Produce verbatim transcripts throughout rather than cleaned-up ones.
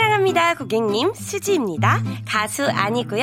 사랑합니다 고객님, 수지입니다. 가수 아니고요.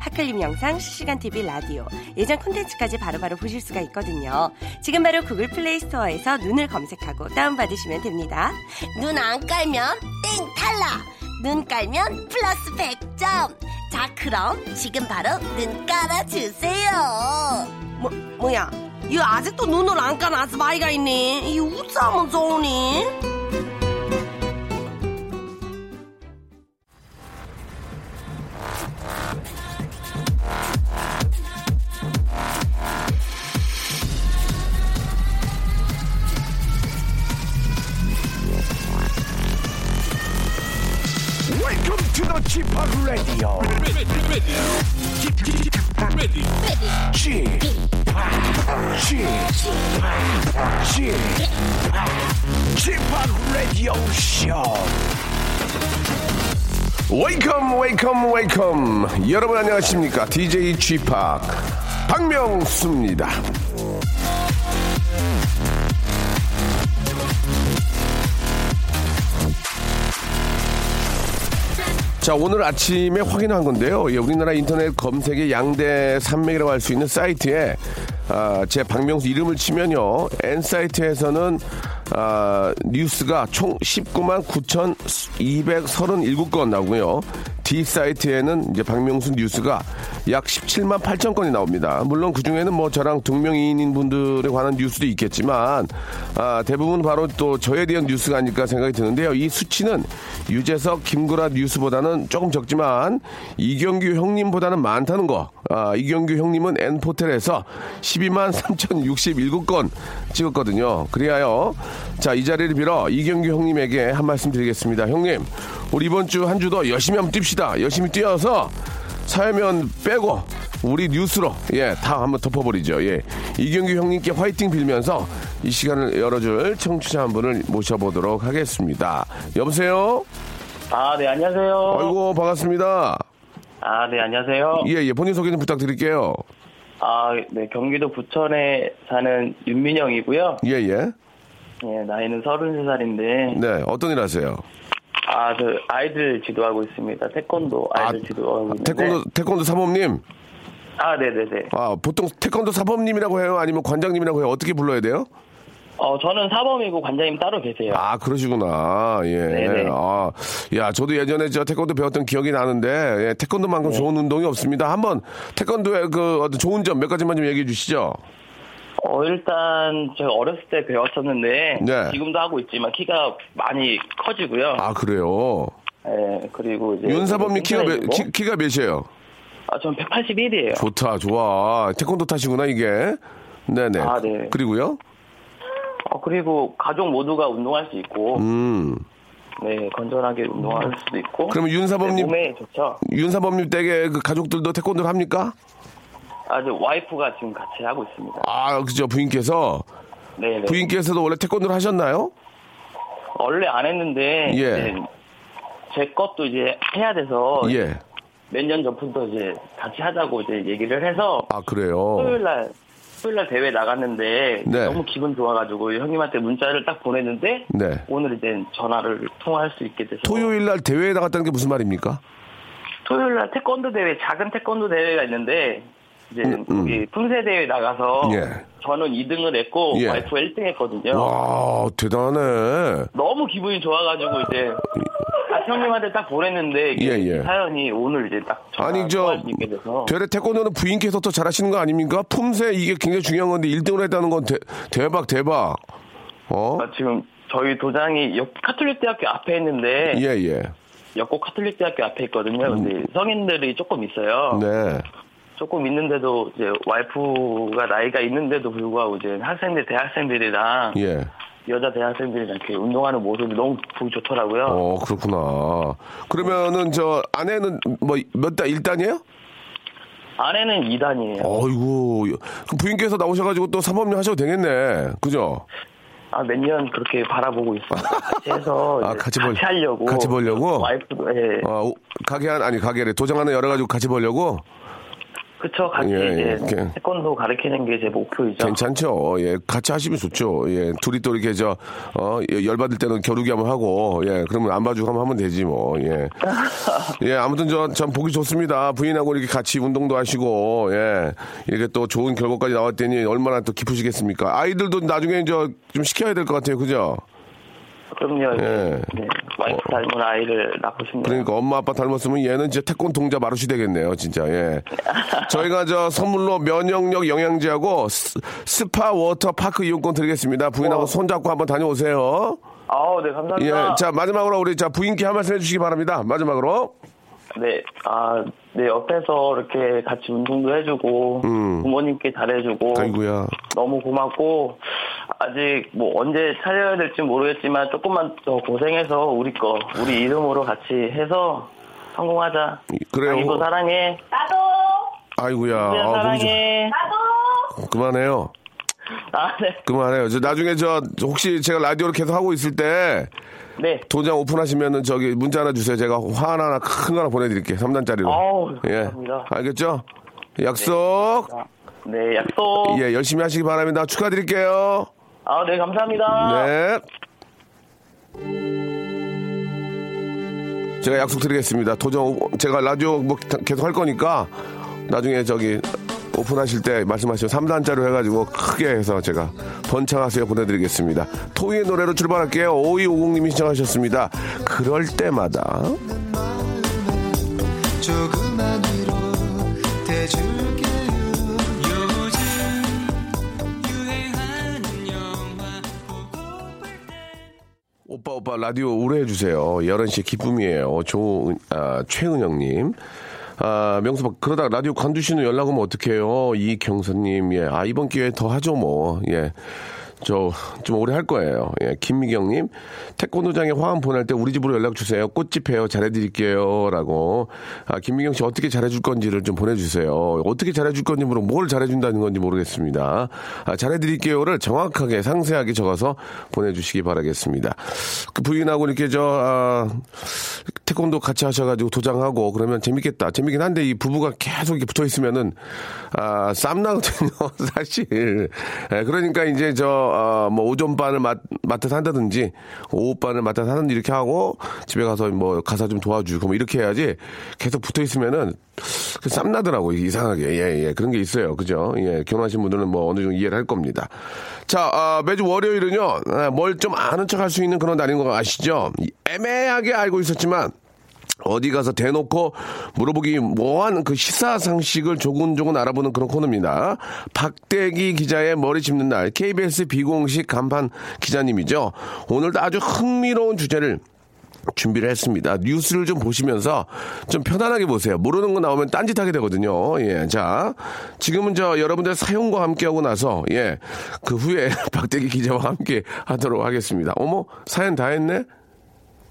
핫클립 영상, 실시간 티비, 라디오, 예전 콘텐츠까지 바로바로 보실 수가 있거든요. 지금 바로 구글 플레이 스토어에서 눈을 검색하고 다운받으시면 됩니다. 눈 안 깔면 땡 탈락! 눈 깔면 플러스 백 점! 자, 그럼 지금 바로 눈 깔아주세요! 뭐, 뭐야? 이 아직도 눈을 안 깐 아스바이가 있니? 이 우짜면 좋으니? Welcome to the 지팍 Radio. 지팍 Radio Show. Welcome, welcome, welcome. 여러분 안녕하십니까? 디제이 지팍 박명수입니다. 자, 오늘 아침에 확인한 건데요. 예, 우리나라 인터넷 검색의 양대 산맥이라고 할 수 있는 사이트에 아, 제 박명수 이름을 치면요, N 사이트에서는 아, 뉴스가 총 십구만 구천이백삼십칠 건 나오고요. D 사이트에는 이제 박명수 뉴스가 약 십칠만 팔천 건이 나옵니다. 물론 그 중에는 뭐 저랑 동명이인인 분들에 관한 뉴스도 있겠지만 아, 대부분 바로 또 저에 대한 뉴스가 아닐까 생각이 드는데요. 이 수치는 유재석, 김구라 뉴스보다는 조금 적지만 이경규 형님보다는 많다는 거. 아, 이경규 형님은 N포텔에서 십이만 삼천육십칠 건 찍었거든요. 그리하여 자, 이 자리를 빌어 이경규 형님에게 한 말씀 드리겠습니다. 형님, 우리 이번 주 한 주 더 열심히 한번 뜁시다. 열심히 뛰어서 사회면 빼고 우리 뉴스로 예, 다 한번 덮어버리죠. 예, 이경규 형님께 화이팅 빌면서 이 시간을 열어줄 청취자 한 분을 모셔보도록 하겠습니다. 여보세요? 아, 네, 안녕하세요. 아이고, 반갑습니다. 아, 네, 안녕하세요. 예, 예, 본인 소개 좀 부탁드릴게요. 아, 네, 경기도 부천에 사는 윤민영이고요. 예, 예. 예, 나이는 서른세 살인데. 네, 어떤 일 하세요? 아, 저 아이들 지도하고 있습니다. 태권도 아이들 아, 지도하고 있는데. 태권도 태권도 사범님. 아, 네, 네, 네. 아, 보통 태권도 사범님이라고 해요, 아니면 관장님이라고 해요? 어떻게 불러야 돼요? 어, 저는 사범이고 관장님 따로 계세요. 아, 그러시구나. 예. 네네. 아, 야, 저도 예전에 저 태권도 배웠던 기억이 나는데, 예, 태권도만큼 네. 좋은 운동이 없습니다. 한번 태권도의 그 어떤 좋은 점 몇 가지만 좀 얘기해 주시죠. 어, 일단 제가 어렸을 때 배웠었는데, 네. 지금도 하고 있지만 키가 많이 커지고요. 아, 그래요. 예, 그리고 이제 윤사범님 키가 몇, 키, 키가 몇이에요? 아, 전 백팔십일이에요. 좋다, 좋아. 태권도 타시구나 이게. 네네. 아, 네. 그리고요. 어, 그리고 가족 모두가 운동할 수 있고, 음. 네, 건전하게 운동할 수도 있고. 그러면 윤사범님, 몸에 좋죠. 윤사범님 댁에 그 가족들도 태권도를 합니까? 아, 저 와이프가 지금 같이 하고 있습니다. 아, 그죠, 부인께서. 네. 부인께서도 원래 태권도를 하셨나요? 원래 안 했는데, 예. 제 것도 이제 해야 돼서. 예. 몇 년 전부터 이제 같이 하자고 이제 얘기를 해서. 아, 그래요. 토요일 날. 토요일 날 대회 나갔는데 네. 너무 기분 좋아가지고 형님한테 문자를 딱 보냈는데 네. 오늘 이제 전화를 통화할 수 있게 돼서. 토요일 날 대회에 나갔다는 게 무슨 말입니까? 토요일 날 태권도 대회, 작은 태권도 대회가 있는데 이제 음, 음. 거기 품새 대회 나가서 예. 저는 이 등을 했고 예. 와이프 일 등 했거든요. 와, 대단해. 너무 기분이 좋아가지고 이제 형님한테 딱 보냈는데 예, 예. 사연이 오늘 이제 딱 아니 저 되레 태권도는 부인께서 더 잘하시는 거 아닙니까? 품새 이게 굉장히 중요한 건데 일 등을 했다는 건 대, 대박 대박. 어? 아, 지금 저희 도장이 역, 가톨릭 대학교 앞에 있는데 예, 예. 역고 가톨릭 대학교 앞에 있거든요. 근데 음. 성인들이 조금 있어요. 네. 조금 있는데도 이제 와이프가 나이가 있는데도 불구하고 이제 학생들 대학생들이랑 예. 여자 대학생들이 이렇게 운동하는 모습이 너무 보기 좋더라고요. 어, 그렇구나. 그러면은 저 아내는 뭐 몇 단, 일 단이에요? 아내는 이 단이에요. 어이구. 부인께서 나오셔가지고 또 사범님 하셔도 되겠네. 그죠? 아, 몇 년 그렇게 바라보고 있어요. 같이 해서 아, 같이, 벌, 같이 하려고. 같이 벌려고? 와이프도, 예. 아, 가게 한, 아니, 가게래. 도장 하나 열어가지고 같이 벌려고? 그쵸, 같이 예, 이제 예. 태권도 가르치는 게 제 목표이죠. 괜찮죠. 예, 같이 하시면 좋죠. 예, 둘이 또 이렇게 저 어, 열받을 때는 겨루기 한번 하고, 예, 그러면 안 봐주고 한번 하면 되지 뭐. 예, 예, 아무튼 저 참 보기 좋습니다. 부인하고 이렇게 같이 운동도 하시고, 예, 이렇게 또 좋은 결과까지 나왔더니 얼마나 또 기쁘시겠습니까. 아이들도 나중에 저 좀 시켜야 될 것 같아요, 그죠? 그럼요. 예. 네. 와이프 닮은 아이를 낳고 싶네요. 그러니까 엄마 아빠 닮았으면 얘는 진짜 태권동자 마루시 되겠네요, 진짜. 예. 저희가 저 선물로 면역력 영양제하고 스, 스파 워터 파크 이용권 드리겠습니다. 부인하고 어. 손잡고 한번 다녀오세요. 아, 네, 감사합니다. 예. 자, 마지막으로 우리 자 부인께 한 말씀 해주시기 바랍니다. 마지막으로. 네, 아, 네, 옆에서 이렇게 같이 운동도 해주고, 음. 부모님께 잘해주고, 아이고야. 너무 고맙고, 아직 뭐 언제 차려야 될지 모르겠지만, 조금만 더 고생해서 우리 거, 우리 이름으로 같이 해서 성공하자. 그래요. 아이고, 사랑해. 나도! 아이고야. 아, 사랑해. 나도! 그만해요. 아, 네. 그만해요. 저 나중에 저, 혹시 제가 라디오를 계속 하고 있을 때, 네. 도장 오픈하시면은 저기 문자 하나 주세요. 제가 화 하나 큰 거 하나 보내드릴게요. 삼 단짜리로. 아우, 감사합니다. 예. 알겠죠? 약속. 네, 네, 약속. 예, 열심히 하시기 바랍니다. 축하드릴게요. 아, 네, 감사합니다. 네. 제가 약속 드리겠습니다. 도장, 제가 라디오 뭐 계속 할 거니까 나중에 저기 오픈하실 때 말씀하시면 삼 단짜로 해가지고 크게 해서 제가 번창하세요 보내드리겠습니다. 토이의 노래로 출발할게요. 오이오공님이 신청하셨습니다. 그럴 때마다. 조금만 위로 대줄게요. 요즘 유행하는 영화 보고 볼 때. 오빠 오빠 라디오 오래 해주세요. 열한 시의 기쁨이에요. 조, 아, 최은영님. 아, 명수, 그러다가 라디오 관두시는 연락 오면 어떡해요? 이경선님, 예. 아, 이번 기회에 더 하죠, 뭐. 예. 저, 좀 오래 할 거예요. 예. 김미경님, 태권도장에 화환 보낼 때 우리 집으로 연락 주세요. 꽃집해요. 잘해드릴게요. 라고. 아, 김미경 씨 어떻게 잘해줄 건지를 좀 보내주세요. 어떻게 잘해줄 건지 모르고 뭘 잘해준다는 건지 모르겠습니다. 아, 잘해드릴게요를 정확하게, 상세하게 적어서 보내주시기 바라겠습니다. 그 부인하고 이렇게 저, 아, 태권도 같이 하셔가지고 도장하고 그러면 재밌겠다. 재밌긴 한데 이 부부가 계속 이렇게 붙어있으면은, 아, 쌈 나거든요. 사실. 예, 그러니까 이제 저, 어, 뭐, 오전반을 맡, 맡아서 한다든지, 오후반을 맡아서 한다든지, 이렇게 하고, 집에 가서 뭐, 가사 좀 도와주고, 뭐, 이렇게 해야지, 계속 붙어 있으면은, 쌈나더라고, 이상하게. 예, 예. 그런 게 있어요. 그죠? 예. 결혼하신 분들은 뭐, 어느 정도 이해를 할 겁니다. 자, 어, 매주 월요일은요, 뭘 좀 아는 척 할 수 있는 그런 날인 거 아시죠? 애매하게 알고 있었지만, 어디 가서 대놓고 물어보기 뭐한 그 시사상식을 조곤조곤 알아보는 그런 코너입니다. 박대기 기자의 머리 짚는 날, 케이비에스 비공식 간판 기자님이죠. 오늘도 아주 흥미로운 주제를 준비를 했습니다. 뉴스를 좀 보시면서 좀 편안하게 보세요. 모르는 거 나오면 딴짓하게 되거든요. 예, 자 지금은 저 여러분들 사연과 함께 하고 나서 예, 그 후에 박대기 기자와 함께 하도록 하겠습니다. 어머, 사연 다 했네?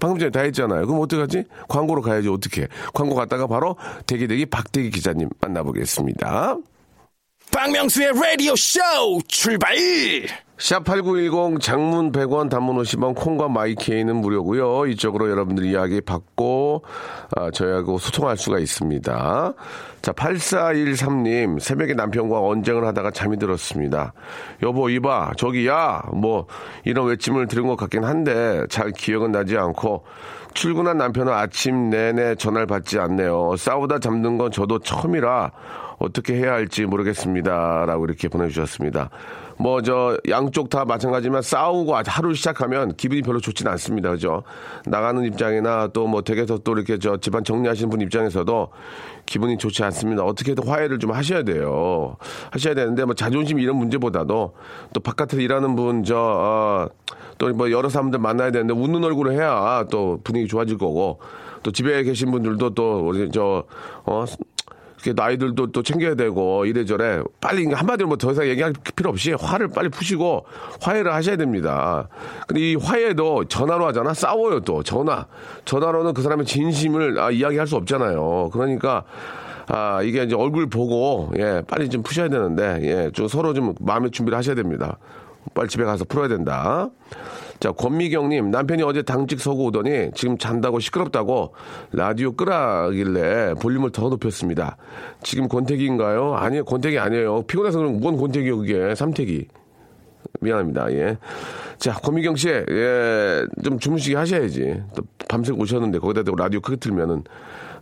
방금 전에 다 했잖아요. 그럼 어떡하지? 광고로 가야지, 어떡해. 광고 갔다가 바로 대기대기 박대기 기자님 만나보겠습니다. 박명수의 라디오 쇼 출발! 샷팔구일공 장문 백 원 단문 오십 원 콩과 마이케이는 무료고요. 이쪽으로 여러분들 이야기 받고 아, 저희하고 소통할 수가 있습니다. 자, 팔사일삼님 새벽에 남편과 언쟁을 하다가 잠이 들었습니다. 여보 이봐 저기 야 뭐 이런 외침을 들은 것 같긴 한데 잘 기억은 나지 않고 출근한 남편은 아침 내내 전화를 받지 않네요. 싸우다 잠든 건 저도 처음이라 어떻게 해야 할지 모르겠습니다. 라고 이렇게 보내주셨습니다. 뭐, 저, 양쪽 다 마찬가지지만 싸우고 하루 시작하면 기분이 별로 좋진 않습니다. 그죠? 나가는 입장이나 또 뭐 댁에서 또 이렇게 저 집안 정리하시는 분 입장에서도 기분이 좋지 않습니다. 어떻게든 화해를 좀 하셔야 돼요. 하셔야 되는데 뭐 자존심 이런 문제보다도 또 바깥에서 일하는 분, 저, 어, 또 뭐 여러 사람들 만나야 되는데 웃는 얼굴을 해야 또 분위기 좋아질 거고 또 집에 계신 분들도 또 우리 저, 어, 아이들도 또 챙겨야 되고 이래저래 빨리 한마디로 뭐 더 이상 얘기할 필요 없이 화를 빨리 푸시고 화해를 하셔야 됩니다. 근데 이 화해도 전화로 하잖아. 싸워요 또. 전화. 전화로는 그 사람의 진심을 아, 이야기할 수 없잖아요. 그러니까 아, 이게 이제 얼굴 보고, 예, 빨리 좀 푸셔야 되는데, 예, 좀 서로 좀 마음의 준비를 하셔야 됩니다. 빨리 집에 가서 풀어야 된다. 자, 권미경님, 남편이 어제 당직 서고 오더니 지금 잔다고 시끄럽다고 라디오 끄라길래 볼륨을 더 높였습니다. 지금 권태기인가요? 아니에요, 권태기 아니에요. 피곤해서 그럼 뭔 권태기요, 그게. 삼태기. 미안합니다, 예. 자, 권미경 씨, 예, 좀 주무시게 하셔야지. 또 밤새 오셨는데 거기다 대고 라디오 크게 틀면은,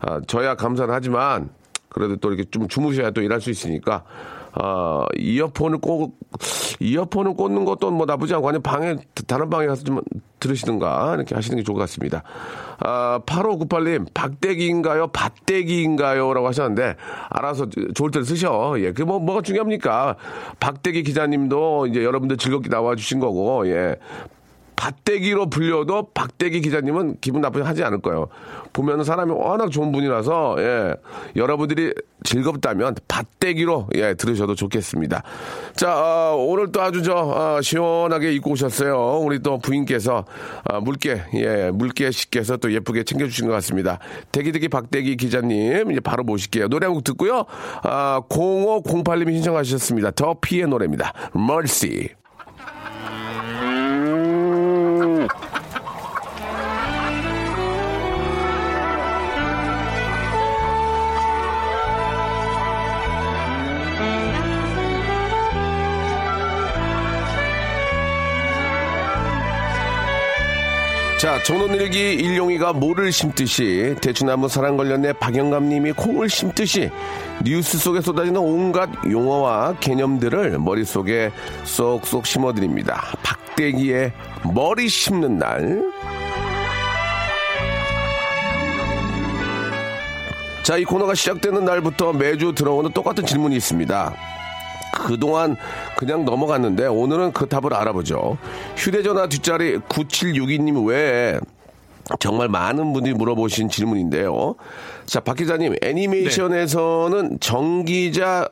아, 저야 감사는 하지만, 그래도 또 이렇게 좀 주무셔야 또 일할 수 있으니까, 아, 이어폰을 꽂, 이어폰을 꽂는 것도 뭐 나쁘지 않고, 아니면 방에, 다른 방에 가서 좀 들으시든가, 이렇게 하시는 게 좋을 것 같습니다. 아, 팔오구팔님, 박대기인가요? 밭대기인가요? 라고 하셨는데, 알아서 좋을 때를 쓰셔. 예, 그 뭐, 뭐가 중요합니까? 박대기 기자님도 이제 여러분들 즐겁게 나와주신 거고, 예. 밭대기로 불려도 박대기 기자님은 기분 나쁘지 하지 않을 거예요. 보면은 사람이 워낙 좋은 분이라서, 예, 여러분들이 즐겁다면 밭대기로, 예, 들으셔도 좋겠습니다. 자, 어, 오늘 또 아주 저, 어, 시원하게 입고 오셨어요. 우리 또 부인께서, 어, 물개, 예, 물개씨께서 또 예쁘게 챙겨주신 것 같습니다. 대기대기 박대기 기자님, 이제 바로 모실게요. 노래 한곡 듣고요. 아, 어, 공오공팔님이 신청하셨습니다. 더 피의 노래입니다. Mercy. 자, 전원일기 일용이가 모를 심듯이, 대추나무 사랑 걸렸네 박영감님이 콩을 심듯이, 뉴스 속에 쏟아지는 온갖 용어와 개념들을 머릿속에 쏙쏙 심어드립니다. 박대기의 머리 심는 날. 자, 이 코너가 시작되는 날부터 매주 들어오는 똑같은 질문이 있습니다. 그동안 그냥 넘어갔는데 오늘은 그 답을 알아보죠. 휴대전화 뒷자리 구칠육이님 외에 정말 많은 분들이 물어보신 질문인데요. 자, 박 기자님, 애니메이션에서는 네. 정기자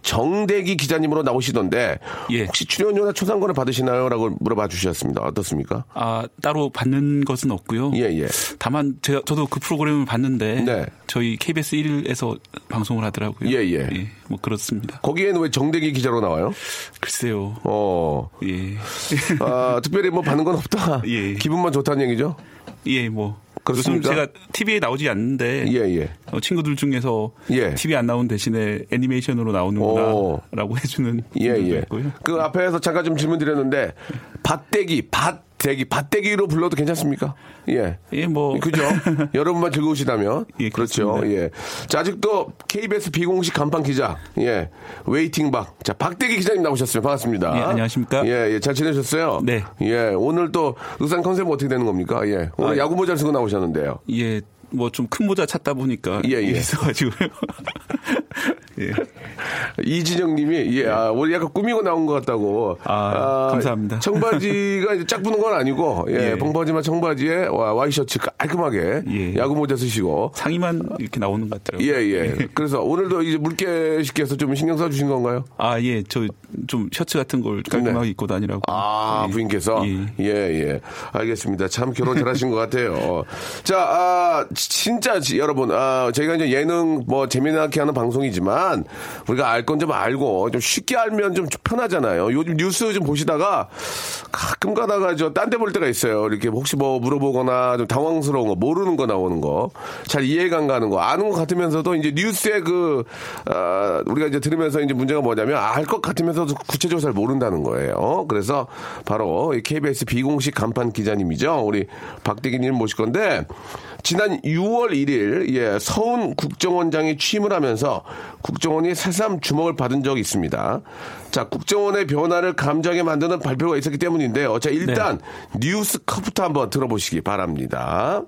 정대기 기자님으로 나오시던데 예. 혹시 출연료나 초상권을 받으시나요? 라고 물어봐 주셨습니다. 어떻습니까? 아, 따로 받는 것은 없고요. 예, 예. 다만 제가, 저도 그 프로그램을 봤는데 네. 저희 케이비에스 일 에서 방송을 하더라고요. 예, 예. 예, 뭐 그렇습니다. 거기에는 왜 정대기 기자로 나와요? 글쎄요. 어. 예. 아, 특별히 뭐 받는 건 없다. 예. 기분만 좋다는 얘기죠? 예, 뭐. 그렇습니까? 요즘 제가 티비에 나오지 않는데 예, 예. 어, 친구들 중에서 예. 티비 안 나온 대신에 애니메이션으로 나오는구나라고 해주는 예, 분들도 예. 있고요. 그 앞에서 잠깐 좀 질문 드렸는데 밭대기, 밭대기, 밭대기로 불러도 괜찮습니까? 예, 예, 뭐 그죠? 여러분만 즐거우시다면 예, 그렇죠. 예, 자, 아직도 케이비에스 비공식 간판 기자, 예, 웨이팅 박, 자, 박대기 기자님 나오셨어요. 반갑습니다. 예, 안녕하십니까? 예, 예, 잘 지내셨어요? 네. 예, 오늘 또 의상 컨셉 어떻게 되는 겁니까? 예, 오늘 아, 야구 모자 쓰고 나오셨. 는데요. 예, 뭐 좀 큰 모자 찾다 보니까 예, 예. 있어가지고요. 예. 이진영님이 예, 아, 오늘 약간 꾸미고 나온 것 같다고. 아, 아 감사합니다. 청바지가 이제 짝 부는 건 아니고, 예, 벙버지만 예. 청바지에 와, 와이셔츠 깔끔하게 예. 야구 모자 쓰시고 상의만 이렇게 나오는 것 같더라고요. 예, 예. 그래서 오늘도 이제 물개 씨께서 좀 신경 써주신 건가요? 아, 예, 저 좀 셔츠 같은 걸 깔끔하게 네. 입고 다니라고. 아, 예. 부인께서 예. 예, 예. 알겠습니다. 참 결혼 잘하신 것 같아요. 자, 아, 진짜 여러분, 아, 저희가 이제 예능 뭐 재미나게 하는 방송이지만. 우리가 알 건 좀 알고 좀 쉽게 알면 좀 편하잖아요. 요즘 뉴스 좀 보시다가 가끔 가다가 저 딴 데 볼 때가 있어요. 이렇게 혹시 뭐 물어보거나 좀 당황스러운 거 모르는 거 나오는 거 잘 이해가 안 가는 거 아는 것 같으면서도 이제 뉴스에 그 아, 우리가 이제 들으면서 이제 문제가 뭐냐면 알 것 같으면서도 구체적으로 잘 모른다는 거예요. 그래서 바로 이 케이비에스 비공식 간판 기자님이죠. 우리 박대기님 모실 건데 지난 유월 일일 예, 서훈 국정원장이 취임을 하면서 국정원이 새삼 주목을 받은 적이 있습니다. 자, 국정원의 변화를 감지하게 만드는 발표가 있었기 때문인데요. 자, 일단 네. 뉴스 컷부터 한번 들어보시기 바랍니다.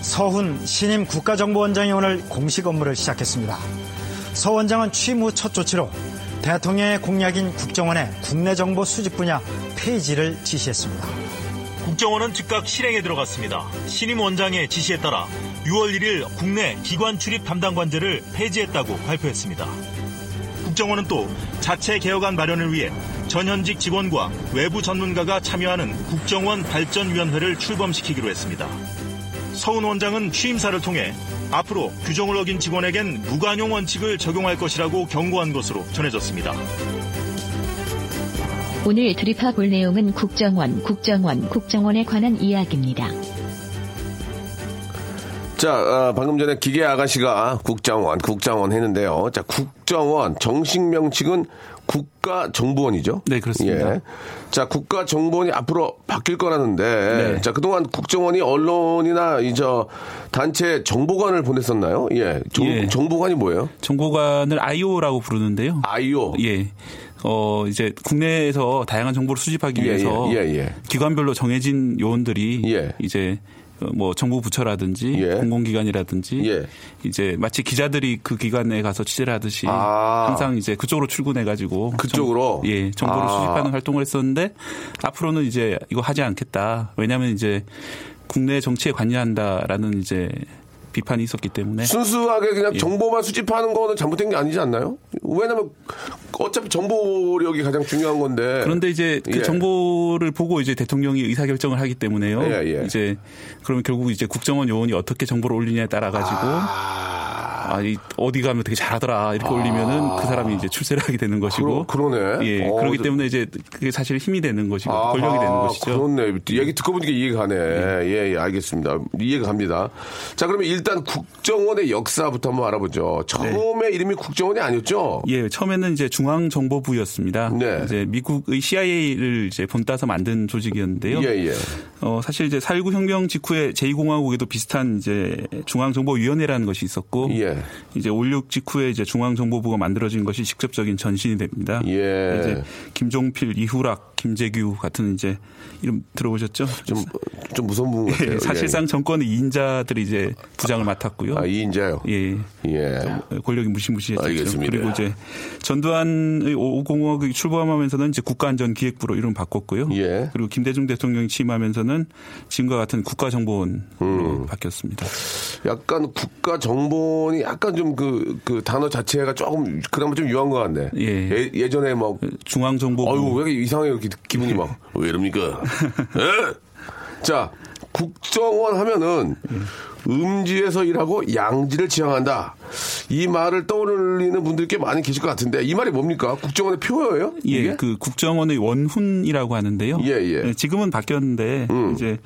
서훈 신임 국가정보원장이 오늘 공식 업무를 시작했습니다. 서 원장은 취임 후 첫 조치로 대통령의 공약인 국정원의 국내 정보 수집 분야 페이지를 지시했습니다. 국정원은 즉각 실행에 들어갔습니다. 신임 원장의 지시에 따라 유월 일일 국내 기관 출입 담당 관제를 폐지했다고 발표했습니다. 국정원은 또 자체 개혁안 마련을 위해 전현직 직원과 외부 전문가가 참여하는 국정원 발전위원회를 출범시키기로 했습니다. 서훈 원장은 취임사를 통해 앞으로 규정을 어긴 직원에겐 무관용 원칙을 적용할 것이라고 경고한 것으로 전해졌습니다. 오늘 들이파 볼 내용은 국정원, 국정원, 국정원에 관한 이야기입니다. 자, 방금 전에 기계 아가씨가 국정원, 국정원 했는데요. 자, 국정원, 정식 명칭은 국가정보원이죠? 네, 그렇습니다. 예. 자, 국가정보원이 앞으로 바뀔 거라는데, 네. 자, 그동안 국정원이 언론이나 이 저 단체 정보관을 보냈었나요? 예. 정, 예. 정보관이 뭐예요? 정보관을 아이오라고 부르는데요. 아이오? 예. 어, 이제 국내에서 다양한 정보를 수집하기 위해서 예, 예, 예, 예. 기관별로 정해진 요원들이 예. 이제 뭐 정부 부처라든지 예. 공공기관이라든지 예. 이제 마치 기자들이 그 기관에 가서 취재를 하듯이 아. 항상 이제 그쪽으로 출근해가지고 그쪽으로 정, 예 정보를 아. 수집하는 활동을 했었는데 앞으로는 이제 이거 하지 않겠다. 왜냐하면 이제 국내 정치에 관여한다라는 이제 비판이 있었기 때문에 순수하게 그냥 예. 정보만 수집하는 거는 잘못된 게 아니지 않나요? 왜냐면 어차피 정보력이 가장 중요한 건데 그런데 이제 그 예. 정보를 보고 이제 대통령이 의사결정을 하기 때문에요. 예, 예. 이제 그러면 결국 이제 국정원 요원이 어떻게 정보를 올리냐에 따라 가지고 아... 아, 이 어디 가면 되게 잘하더라 이렇게 아... 올리면은 그 사람이 이제 출세를 하게 되는 것이고 그러, 그러네. 예, 어, 그렇기 저... 때문에 이제 그게 사실 힘이 되는 것이고 아, 권력이 되는 것이죠. 그렇네. 얘기 듣고 보니까 이해가 가네. 예, 예, 알겠습니다. 이해가 갑니다. 자, 그러면 일단 일단 국정원의 역사부터 한번 알아보죠. 처음에 네. 이름이 국정원이 아니었죠? 예, 처음에는 이제 중앙정보부였습니다. 네. 이제 미국의 씨아이에이를 이제 본따서 만든 조직이었는데요. 예, 예. 어, 사실 이제 사일구 혁명 직후에 제이공화국에도 비슷한 이제 중앙정보위원회라는 것이 있었고, 예. 이제 오일육 직후에 이제 중앙정보부가 만들어진 것이 직접적인 전신이 됩니다. 예. 이제 김종필, 이후락, 김재규 같은 이제 이름 들어보셨죠? 좀, 좀 무서운 부분 같아요. 예, 사실상 예. 정권의 이인자들이 이제 부장을 맡았고요. 아, 이인자요? 예. 예. 권력이 무시무시했죠. 알겠습니다. 그리고 이제 전두환의 오공화국이 출범하면서는 이제 국가안전기획부로 이름 바꿨고요. 예. 그리고 김대중 대통령이 취임하면서는 지금과 같은 국가정보원으로 음. 바뀌었습니다. 약간 국가정보원이 약간 좀 그, 그 단어 자체가 조금 그나마 좀 유한 것 같네. 예. 예 예전에 막 중앙정보부. 아유, 왜 이렇게 이상해요? 이렇게 기분이 막. 왜 이럽니까? 에? 자, 국정원 하면은 음지에서 일하고 양지를 지향한다. 이 말을 떠올리는 분들이 꽤 많이 계실 것 같은데 이 말이 뭡니까? 국정원의 표어예요? 이게? 예, 그 국정원의 원훈이라고 하는데요. 예, 예. 지금은 바뀌었는데 음. 이제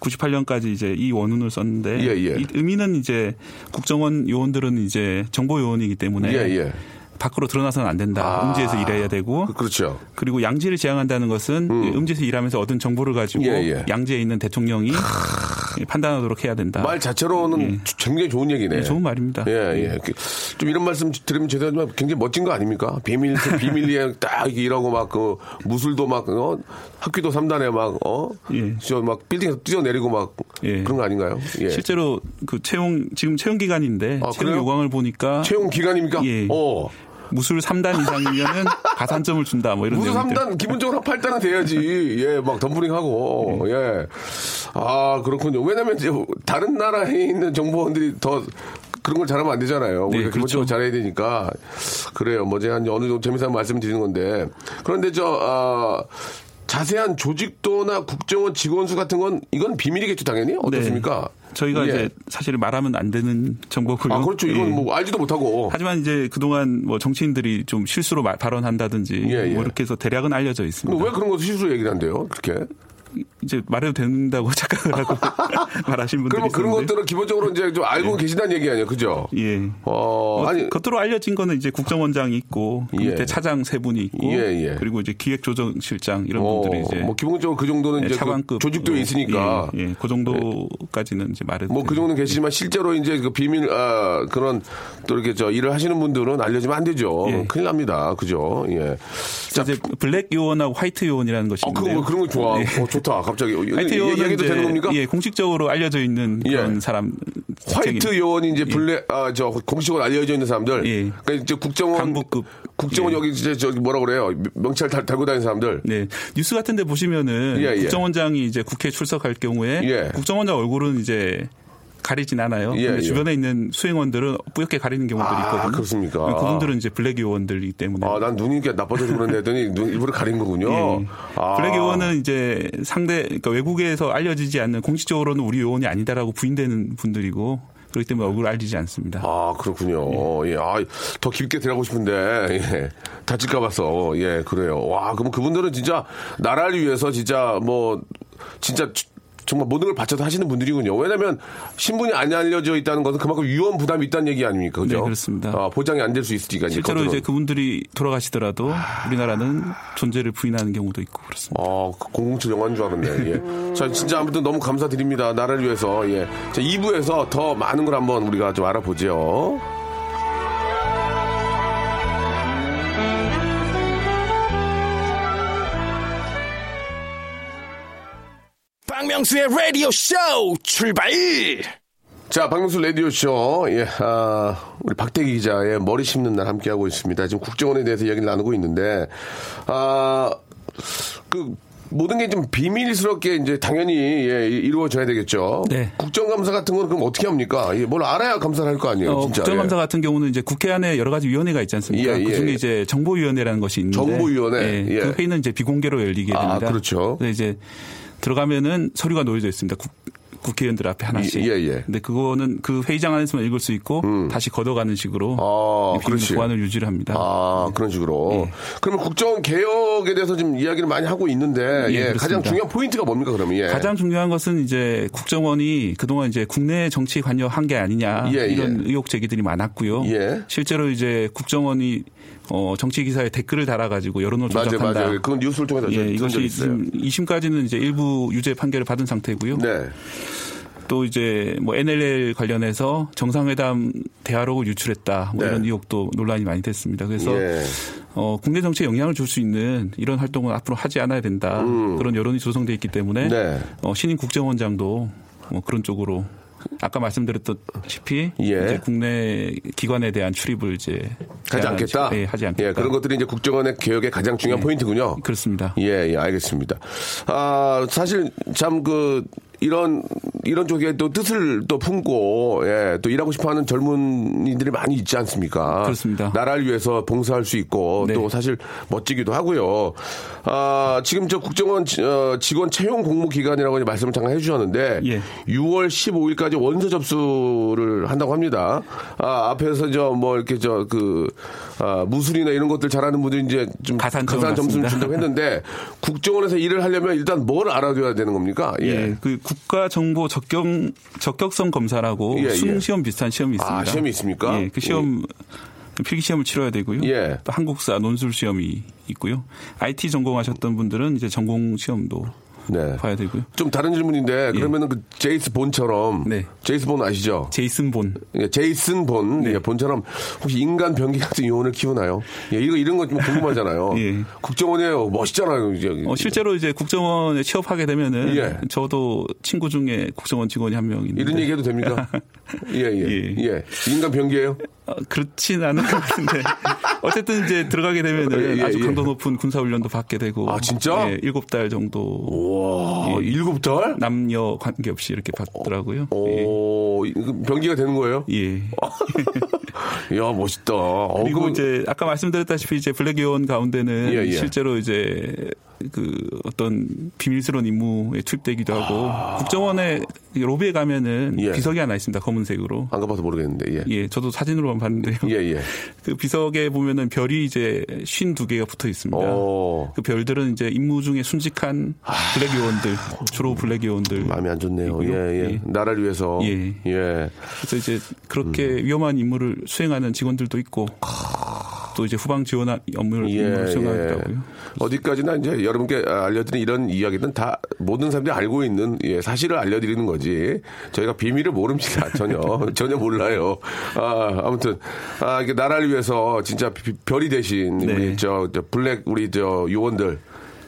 구십팔년까지 이제 이 원훈을 썼는데 예, 예. 이 의미는 이제 국정원 요원들은 이제 정보 요원이기 때문에. 예, 예. 밖으로 드러나서는 안 된다. 아, 음지에서 일해야 되고. 그렇죠. 그리고 양지를 지향한다는 것은 음. 음지에서 일하면서 얻은 정보를 가지고 예, 예. 양지에 있는 대통령이 크으, 판단하도록 해야 된다. 말 자체로는 예. 굉장히 좋은 얘기네. 예, 좋은 말입니다. 예, 예. 좀 이런 말씀 드리면 죄송하지만 굉장히 멋진 거 아닙니까? 비밀, 비밀리에 딱 일하고 막 그 무술도 막 어? 학교도 삼 단에 막 어? 예. 저 막 빌딩에서 뛰어내리고 막 예. 그런 거 아닌가요? 예. 실제로 그 채용, 지금 채용 기간인데 아, 채용 요강을 보니까. 채용 기간입니까? 예. 어. 무술 삼 단 이상이면은 가산점을 준다, 뭐 이런. 무술 삼 단, 기본적으로 팔 단은 돼야지. 예, 막 덤블링하고. 네. 예. 아, 그렇군요. 왜냐면 이제 다른 나라에 있는 정보원들이 더 그런 걸 잘하면 안 되잖아요. 우리가 네, 그렇죠. 기본적으로 잘해야 되니까. 그래요. 뭐 제가 어느 정도 재미삼아 말씀드리는 건데. 그런데 저, 아, 자세한 조직도나 국정원 직원수 같은 건 이건 비밀이겠죠, 당연히. 어떻습니까? 네. 저희가 예. 이제 사실 말하면 안 되는 정보고요. 아, 그렇죠. 이건 예. 뭐 알지도 못하고. 하지만 이제 그동안 뭐 정치인들이 좀 실수로 마, 발언한다든지 예, 예. 뭐 이렇게 해서 대략은 알려져 있습니다. 왜 그런 것도 실수로 얘기를 한대요? 그렇게? 이제 말해도 된다고 착각을 하고 말하신 분들이 그러면 있었는데. 그런 것들은 기본적으로 이제 좀 알고 예. 계시다는 얘기 아니에요, 그죠? 예. 어, 뭐, 아니 겉으로 알려진 거는 이제 국정원장이 있고 예. 그 밑에 차장 세 분이 있고 예, 예. 그리고 이제 기획조정실장 이런 어, 분들이 이제 뭐 기본적으로 그 정도는 예, 이제 차관급 그 조직도 있으니까 예, 예. 그 정도까지는 이제 말해도 뭐 그 정도는 계시지만 예. 실제로 이제 그 비밀 아, 그런 또 이렇게 저 일을 하시는 분들은 알려지면 안 되죠. 예. 큰일 납니다, 그죠? 예. 자, 이제 블랙 요원하고 화이트 요원이라는 것이 있는데. 아, 그거 그런 거 좋아. 예. 어, 좋다. 갑자기 화이트 요원은 얘기도 이제, 되는 겁니까? 예, 공식적으로 알려져 있는 그런 예. 사람. 화이트 요원이 이제 블랙 예. 아, 저 공식적으로 알려져 있는 사람들. 예. 그러니까 이제 국정원. 강북급. 국정원 예. 여기 이제 저기 뭐라 그래요? 명찰 달, 달고 다니는 사람들. 네. 뉴스 같은데 보시면은 예, 예. 국정원장이 이제 국회에 출석할 경우에 예. 국정원장 얼굴은 이제 가리진 않아요. 예, 근데 예. 주변에 있는 수행원들은 뿌옇게 가리는 경우들이 아, 있거든요. 그렇습니까? 그분들은 이제 블랙 요원들이기 때문에. 아, 난 눈이 나빠져서 그런데 했더니 눈 일부러 가린 거군요. 예. 아. 블랙 요원은 이제 상대, 그러니까 외국에서 알려지지 않는 공식적으로는 우리 요원이 아니다라고 부인되는 분들이고 그렇기 때문에 얼굴을 알리지 않습니다. 아, 그렇군요. 예. 예. 아, 더 깊게 들어가고 싶은데, 예. 다칠까 봐서, 예, 그래요. 와, 그럼 그분들은 진짜 나라를 위해서 진짜 뭐, 진짜 정말 모든 걸 바쳐서 하시는 분들이군요. 왜냐면 신분이 안 알려져 있다는 것은 그만큼 위험 부담이 있다는 얘기 아닙니까? 그죠? 네, 그렇습니다. 아, 보장이 안 될 수 있으니까. 실제로 이제 그분들이 돌아가시더라도 우리나라는 존재를 부인하는 경우도 있고 그렇습니다. 아, 공공칠 영화인 줄 알았네. 예. 자, 진짜 아무튼 너무 감사드립니다. 나라를 위해서. 예. 자, 이 부에서 더 많은 걸 한번 우리가 좀 알아보죠. 박명수의 라디오 쇼 출발! 자, 박명수 라디오 쇼. 예, 아, 우리 박대기 기자의 머리 심는 날 함께 하고 있습니다. 지금 국정원에 대해서 이야기를 나누고 있는데, 아, 그 모든 게 좀 비밀스럽게 이제 당연히 예, 이루어져야 되겠죠. 네. 국정감사 같은 건 그럼 어떻게 합니까? 예, 뭘 알아야 감사를 할 거 아니에요, 어, 진짜. 국정감사 예. 같은 경우는 이제 국회 안에 여러 가지 위원회가 있지 않습니까? 예, 예, 그중에 예. 이제 정보위원회라는 것이 있는데, 정보위원회. 예, 예. 그 회의는 이제 비공개로 열리게 됩니다. 아, 그렇죠. 그래서 이제 들어가면은 서류가 놓여져 있습니다. 국, 국회의원들 앞에 하나씩. 예, 예. 근데 그거는 그 회의장 안에서만 읽을 수 있고 음. 다시 걷어가는 식으로 아, 그렇지. 보안을 유지를 합니다. 아, 네. 그런 식으로. 예. 그러면 국정원 개혁에 대해서 지금 이야기를 많이 하고 있는데 예, 예, 가장 중요한 포인트가 뭡니까 그러면? 예. 가장 중요한 것은 이제 국정원이 그동안 이제 국내 정치 관여한 게 아니냐 예, 이런 예. 의혹 제기들이 많았고요. 예. 실제로 이제 국정원이 어, 정치 기사에 댓글을 달아가지고 여론을 조작한다. 맞아요, 맞아요. 그건 뉴스를 통해서 예, 이것이 지금 이심까지는 이제 일부 유죄 판결을 받은 상태고요. 네. 또 이제 뭐 엔엘엘 관련해서 정상회담 대화록을 유출했다 뭐 네. 이런 의혹도 논란이 많이 됐습니다. 그래서 예. 어, 국내 정치에 영향을 줄 수 있는 이런 활동은 앞으로 하지 않아야 된다. 음. 그런 여론이 조성돼 있기 때문에 네. 어, 신임 국정원장도 뭐 그런 쪽으로. 아까 말씀드렸다시피 예. 이제 국내 기관에 대한 출입을 이제 하지 않겠다. 예, 하지 않겠다. 예, 그런 것들이 이제 국정원의 개혁의 가장 중요한 예. 포인트군요. 그렇습니다. 예, 예, 알겠습니다. 아, 사실 참 그 이런 이런 쪽에 또 뜻을 또 품고 예, 또 일하고 싶어하는 젊은이들이 많이 있지 않습니까? 그렇습니다. 나라를 위해서 봉사할 수 있고 네. 또 사실 멋지기도 하고요. 아, 지금 저 국정원 직원 채용 공모 기간이라고 말씀을 잠깐 해주셨는데 예. 유월 십오일까지 원서 접수를 한다고 합니다. 아, 앞에서 저 뭐 이렇게 저 그 아, 무술이나 이런 것들 잘하는 분들이 이제 좀 가산, 가산 점수를 준다고 했는데 국정원에서 일을 하려면 일단 뭘 알아둬야 되는 겁니까? 예, 예, 그 국가정보 적격, 적격성 검사라고 예, 수능시험 예. 비슷한 시험이 있습니다. 아, 시험이 있습니까? 예, 그 시험, 예. 필기시험을 치러야 되고요. 예. 또 한국사 논술시험이 있고요. 아이티 전공하셨던 분들은 이제 전공시험도 네. 봐야 되고요. 좀 다른 질문인데 예. 그러면은 그 제이스 본처럼 네. 제이스 본 아시죠? 제이슨 본. 예, 제이슨 본. 네. 예, 본처럼 혹시 인간 변기 같은 요원을 키우나요? 예, 이거 이런 거 좀 궁금하잖아요. 예. 국정원이에요. 멋있잖아요. 이제. 어, 실제로 이제 국정원에 취업하게 되면은 예. 저도 친구 중에 국정원 직원이 한 명 있는데 이런 얘기해도 됩니까? 예예. 예. 예. 예. 인간 변기예요? 어, 그렇진 않은 것 같은데 어쨌든 이제 들어가게 되면은 예, 예, 아주 강도 높은 군사 훈련도 받게 되고. 아, 진짜? 예, 일곱 달 정도. 오. 와, 일곱 예, 달? 남녀 관계없이 이렇게 받더라고요. 오, 예. 변기가 되는 거예요? 예. 이야, 멋있다. 어, 그리고 그건... 이제 아까 말씀드렸다시피 이제 블랙 요원 가운데는 예, 예. 실제로 이제 그 어떤 비밀스러운 임무에 투입되기도 하고 아... 국정원의 로비에 가면은 예. 비석이 하나 있습니다. 검은색으로. 안 가봐서 모르겠는데. 예. 예, 저도 사진으로만 봤는데요. 예, 예. 그 비석에 보면은 별이 이제 오십이 개가 붙어 있습니다. 오... 그 별들은 이제 임무 중에 순직한 블랙 요원들, 아... 주로 블랙 요원들. 마음이 안 좋네요. 예, 예, 예. 나라를 위해서. 예. 예. 그래서 이제 그렇게 음. 위험한 임무를 수행하는 직원들도 있고. 또 이제 후방 지원 업무를 예, 수행하더라고요. 예. 어디까지나 이제 여러분께 알려드린 이런 이야기는 다 모든 사람들이 알고 있는 예, 사실을 알려드리는 거지. 저희가 비밀을 모릅니다. 전혀 전혀 몰라요. 아, 아무튼 아, 이게 나라를 위해서 진짜 별이 되신 네. 우리 저, 저 블랙 우리 저 요원들.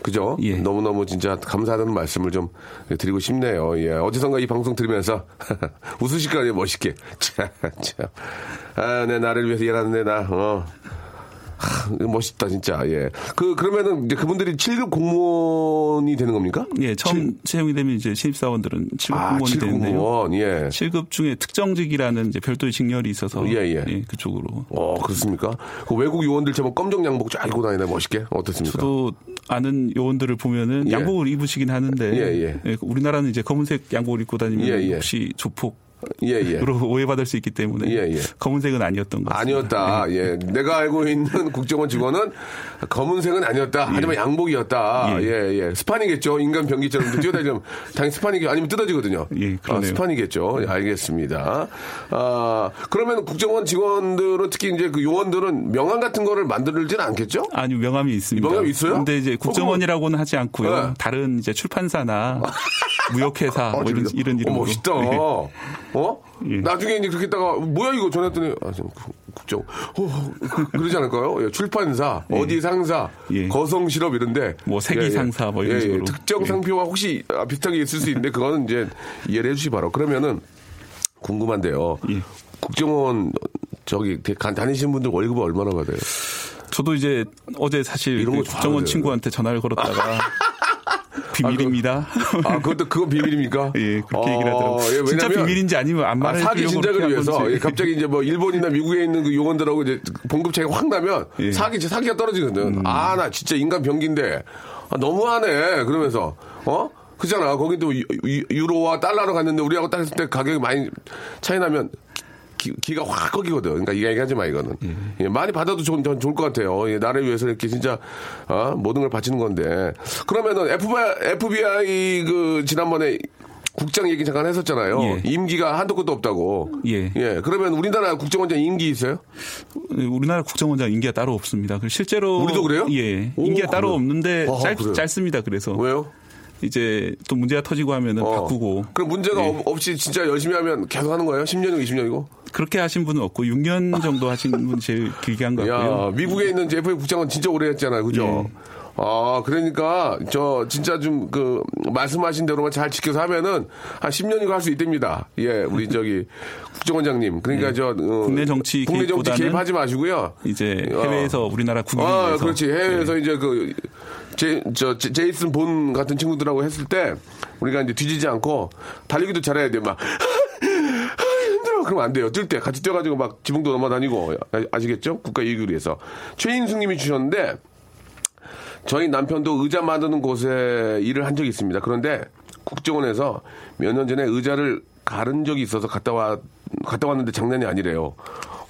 그죠? 예. 너무너무 진짜 감사하다는 말씀을 좀 드리고 싶네요. 예. 어디선가 이 방송 들으면서 웃으실 거예요. 멋있게. 참, 참. 아, 내 나를 위해서 일하는데 나. 어. 하, 멋있다 진짜. 예. 그 그러면은 이제 그분들이 칠급 공무원이 되는 겁니까? 예, 처음 칠... 채용이 되면 이제 신입사원들은 칠급 아, 공무원이 칠급 되는데요. 공무원, 예. 칠급 중에 특정직이라는 이제 별도의 직렬이 있어서 예, 예. 예, 그쪽으로. 어, 그렇습니까? 그 외국 요원들 제법 검정 양복 쫙 입고 다니나 멋있게. 어떻습니까? 저도 아는 요원들을 보면은 양복을 예. 입으시긴 하는데 예, 예. 예, 우리나라는 이제 검은색 양복을 입고 다니면 예, 예. 혹시 조폭 예, 예. 로 오해받을 수 있기 때문에 예, 예. 검은색은 아니었던 것 같습니다. 아니었다. 예. 내가 알고 있는 국정원 직원은 검은색은 아니었다. 예. 하지만 양복이었다. 예, 예. 예. 스판이겠죠. 인간 변기처럼 뛰어다니면 당연히 스판이겠죠. 아니면 뜯어지거든요. 예, 그러네요. 아, 스판이겠죠. 예, 알겠습니다. 아, 그러면 국정원 직원들은 특히 이제 그 요원들은 명함 같은 거를 만들지는 않겠죠? 아니요, 명함이 있습니다. 명함이 있어요? 근데 이제 국정원이라고는 하지 않고요. 네. 다른 이제 출판사나 무역회사 뭐 이런 이런 이런. 어, 멋있다. 어? 예. 나중에 이제 그렇게 했다가 뭐야 이거 전화했더니 아 지금 국정 어, 그러지 않을까요? 예, 출판사 예. 어디 상사 예. 거성 실업 이런데 뭐 세기 예, 상사 예. 뭐 이런 예, 식으로 특정 상표와 예. 혹시 아, 비슷하게 있을 수 있는데 그거는 이제 이해를 해주시 바로. 그러면은 궁금한데요. 예. 국정원 저기 다니신 분들 월급을 얼마나 받아요? 저도 이제 어제 사실 이런 그 국정원 친구한테 전화를 걸었다가. 비밀입니다. 아, 그것도 그건 비밀입니까? 예, 그렇게 아, 얘기를 하더라고요. 예, 진짜 비밀인지 아니면 안 말할 아, 사기 진작을 위해서 예, 갑자기 이제 뭐 일본이나 미국에 있는 그 요원들하고 이제 봉급 차이가 확 나면 예. 사기, 사기가 떨어지거든. 음. 아, 나 진짜 인간 병기인데 아, 너무하네. 그러면서 어? 그잖아. 거기 또 유로와 달러로 갔는데 우리하고 딱 했을 때 가격이 많이 차이 나면. 기, 기가 확 꺾이거든. 그러니까 이 얘기하지 마 이거는. 예. 예, 많이 받아도 좋은 좋을 것 같아요. 예, 나를 위해서 이렇게 진짜 어? 모든 걸 바치는 건데. 그러면은 에프비아이, 에프비아이 그 지난번에 국장 얘기 잠깐 했었잖아요. 예. 임기가 한도 끝도 없다고. 예. 예. 그러면 우리나라 국정원장 임기 있어요? 우리나라 국정원장 임기가 따로 없습니다. 실제로 우리도 그래요? 예. 오, 임기가 그래. 따로 없는데 아, 짧, 그래요. 짧습니다. 그래서 왜요? 이제 또 문제가 터지고 하면은 어. 바꾸고. 그럼 문제가 예. 없이 진짜 열심히 하면 계속 하는 거예요? 십 년이고 이십 년이고? 그렇게 하신 분은 없고 육 년 정도 하신 분 제일 길게 한 것 같고요. 야, 미국에 있는 에프비아이 국장은 진짜 오래 했잖아요, 그죠? 예. 아, 그러니까 저 진짜 좀 그 말씀하신 대로만 잘 지켜서 하면은 한 십 년이고 할 수 있답니다. 예, 우리 저기 국정원장님. 그러니까 예. 저 어, 국내 정치 국내 정치 개입하지 마시고요. 이제 해외에서 어. 우리나라 국민들. 아, 그렇지. 해외에서 예. 이제 그 제, 저, 제, 제이슨 본 같은 친구들하고 했을 때 우리가 이제 뒤지지 않고 달리기도 잘해야 돼. 막 힘들어 그러면 안 돼요. 뛸 때 같이 뛰어가지고 막 지붕도 넘어다니고 아시겠죠? 국가 이익을 위해서. 최인숙님이 주셨는데 저희 남편도 의자 만드는 곳에 일을 한 적이 있습니다. 그런데 국정원에서 몇 년 전에 의자를 가른 적이 있어서 갔다 와 갔다 왔는데 장난이 아니래요.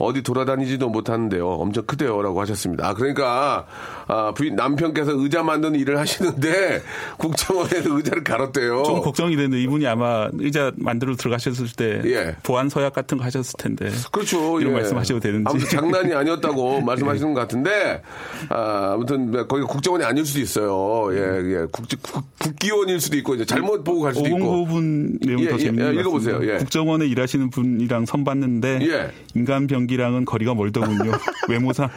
어디 돌아다니지도 못하는데요. 엄청 크대요라고 하셨습니다. 아 그러니까 아, 부인 남편께서 의자 만드는 일을 하시는데 국정원에서 의자를 갈았대요. 좀 걱정이 되는데 이분이 아마 의자 만들러 들어가셨을 때 예. 보안 서약 같은 거 하셨을 텐데. 그렇죠. 이런 예. 말씀하셔도 되는지. 아무튼 장난이 아니었다고 말씀하시는 것 같은데 아, 아무튼 거기 국정원이 아닐 수도 있어요. 예, 예. 국, 국, 국기원일 수도 있고 이제 잘못 보고 갈 수도 있고. 오공보분 내용 더 재밌는 예, 읽어보세요. 예. 국정원에 일하시는 분이랑 선봤는데 예. 인간 병 기랑은 거리가 멀더군요. 외모상.